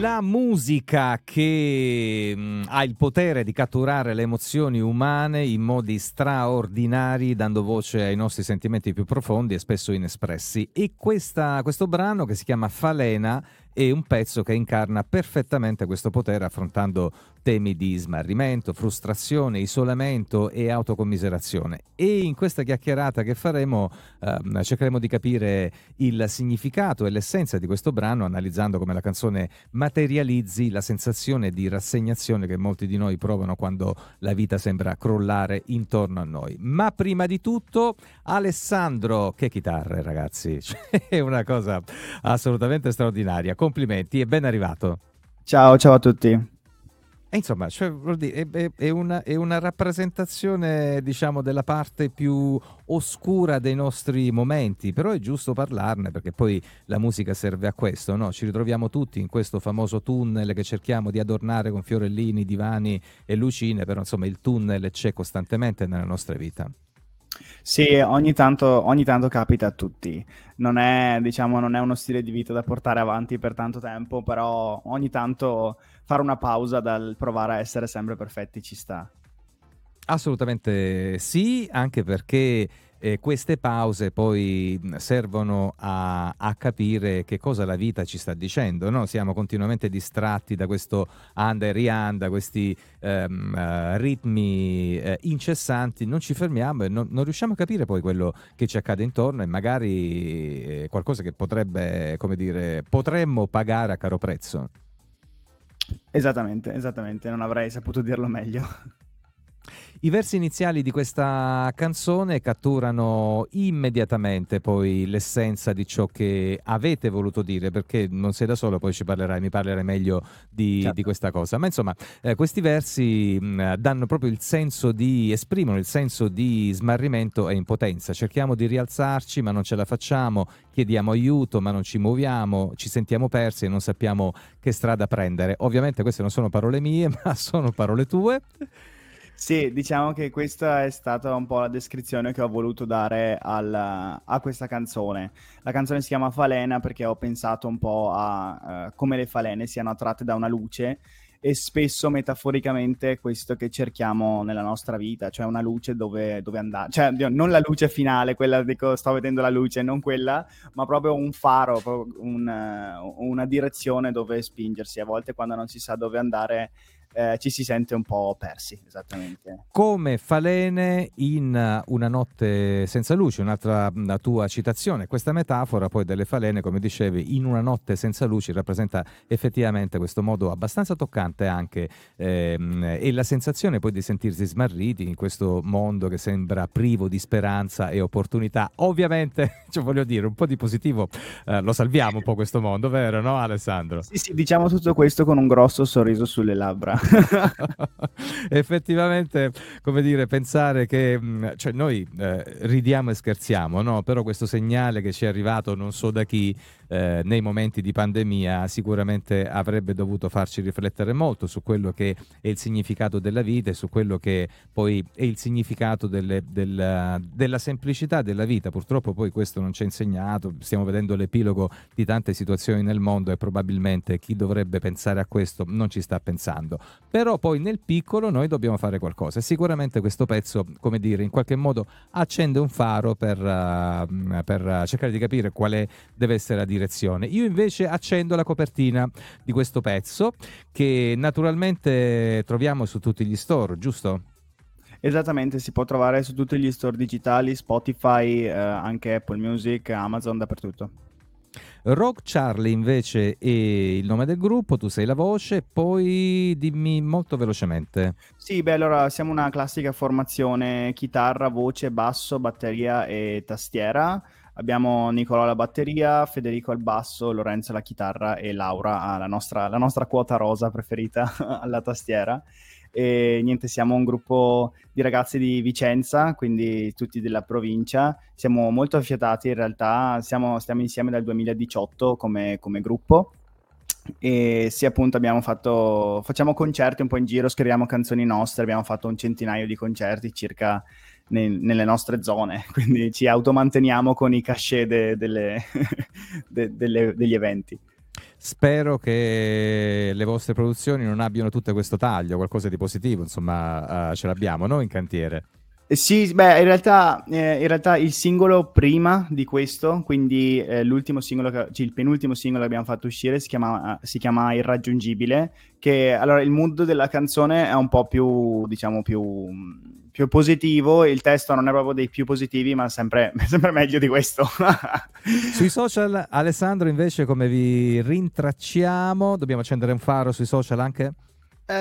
La musica che ha il potere di catturare le emozioni umane in modi straordinari, dando voce ai nostri sentimenti più profondi e spesso inespressi. E questo brano, che si chiama Falena, è un pezzo che incarna perfettamente questo potere, affrontando temi di smarrimento, frustrazione, isolamento e autocommiserazione. E in questa chiacchierata che faremo cercheremo di capire il significato e l'essenza di questo brano, analizzando come la canzone materializzi la sensazione di rassegnazione che molti di noi provano quando la vita sembra crollare intorno a noi. Ma prima di tutto, Alessandro, che chitarre, ragazzi, è una cosa assolutamente straordinaria. Complimenti e ben arrivato. Ciao a tutti. E insomma, cioè, vuol dire, è una rappresentazione, diciamo, della parte più oscura dei nostri momenti, però è giusto parlarne, perché poi la musica serve a questo, no? Ci ritroviamo tutti in questo famoso tunnel che cerchiamo di adornare con fiorellini, divani e lucine, però insomma il tunnel c'è costantemente nella nostra vita. Sì, ogni tanto capita a tutti. Non è uno stile di vita da portare avanti per tanto tempo, però ogni tanto fare una pausa dal provare a essere sempre perfetti ci sta. Assolutamente sì, anche perché queste pause poi servono a capire che cosa la vita ci sta dicendo, no? Siamo continuamente distratti da questo anda e rianda, questi ritmi incessanti, non ci fermiamo e non riusciamo a capire poi quello che ci accade intorno, e magari qualcosa che potrebbe, come dire, potremmo pagare a caro prezzo. Esattamente, non avrei saputo dirlo meglio. I versi iniziali di questa canzone catturano immediatamente poi l'essenza di ciò che avete voluto dire, perché non sei da solo, poi mi parlerai meglio di questa cosa. Ma insomma, questi versi danno proprio esprimono il senso di smarrimento e impotenza. Cerchiamo di rialzarci, ma non ce la facciamo, chiediamo aiuto, ma non ci muoviamo, ci sentiamo persi e non sappiamo che strada prendere. Ovviamente queste non sono parole mie, ma sono parole tue. Sì, diciamo che questa è stata un po' la descrizione che ho voluto dare a questa canzone. La canzone si chiama Falena perché ho pensato un po' a come le falene siano attratte da una luce, e spesso metaforicamente questo che cerchiamo nella nostra vita, cioè una luce dove andare, cioè non la luce finale, quella dico sto vedendo la luce, non quella, ma proprio un faro, proprio una direzione dove spingersi. A volte quando non si sa dove andare ci si sente un po' persi, esattamente. Come falene in una notte senza luce, un'altra tua citazione. Questa metafora poi delle falene, come dicevi, in una notte senza luce, rappresenta effettivamente questo modo abbastanza toccante anche e la sensazione poi di sentirsi smarriti in questo mondo che sembra privo di speranza e opportunità. Ovviamente, cioè, voglio dire, un po' di positivo lo salviamo un po' questo mondo, vero, no Alessandro? Sì, diciamo tutto questo con un grosso sorriso sulle labbra. Effettivamente, come dire, pensare che cioè noi ridiamo e scherziamo, no? Però questo segnale che ci è arrivato non so da chi nei momenti di pandemia sicuramente avrebbe dovuto farci riflettere molto su quello che è il significato della vita e su quello che poi è il significato della semplicità della vita. Purtroppo poi questo non ci è insegnato, stiamo vedendo l'epilogo di tante situazioni nel mondo e probabilmente chi dovrebbe pensare a questo non ci sta pensando. Però poi nel piccolo noi dobbiamo fare qualcosa. Sicuramente questo pezzo, come dire, in qualche modo accende un faro per cercare di capire quale deve essere la direzione. Io invece accendo la copertina di questo pezzo, che naturalmente troviamo su tutti gli store, giusto? Esattamente, si può trovare su tutti gli store digitali, Spotify, anche Apple Music, Amazon, dappertutto. Rogue Charlie invece è il nome del gruppo, tu sei la voce, poi dimmi molto velocemente. Sì, beh, allora siamo una classica formazione: chitarra, voce, basso, batteria e tastiera. Abbiamo Nicolò alla batteria, Federico al basso, Lorenzo alla chitarra e Laura la nostra quota rosa preferita alla tastiera. E niente, siamo un gruppo di ragazzi di Vicenza, quindi tutti della provincia. Siamo molto affiatati in realtà, stiamo insieme dal 2018 come gruppo, e sì, appunto facciamo concerti un po' in giro, scriviamo canzoni nostre, abbiamo fatto un centinaio di concerti circa nelle nostre zone, quindi ci automanteniamo con i cachet degli eventi. Spero che le vostre produzioni non abbiano tutte questo taglio, qualcosa di positivo, insomma, ce l'abbiamo noi in cantiere. Sì, beh, in realtà il singolo prima di questo, quindi l'ultimo singolo, il penultimo singolo che abbiamo fatto uscire si chiama Irraggiungibile, che allora il mood della canzone è un po' più, diciamo, più positivo, il testo non è proprio dei più positivi, ma sempre meglio di questo. Sui social, Alessandro, invece, come vi rintracciamo? Dobbiamo accendere un faro sui social anche? No,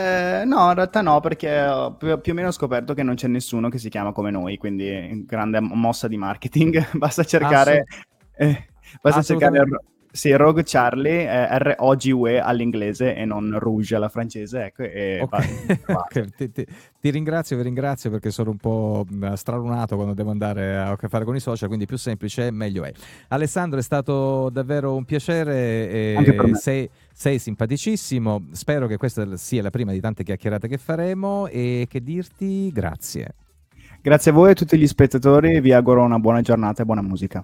in realtà no, perché ho più o meno scoperto che non c'è nessuno che si chiama come noi, quindi grande mossa di marketing. Basta cercare sì, Rogue Charlie, ROGUE all'inglese e non Rouge alla francese, ecco, e okay. Okay. Ti vi ringrazio perché sono un po' stralunato quando devo andare a che fare con i social, quindi più semplice meglio è. Alessandro, è stato davvero un piacere e anche per me. Sei simpaticissimo, spero che questa sia la prima di tante chiacchierate che faremo, e che dirti grazie. Grazie a voi e a tutti gli spettatori, vi auguro una buona giornata e buona musica.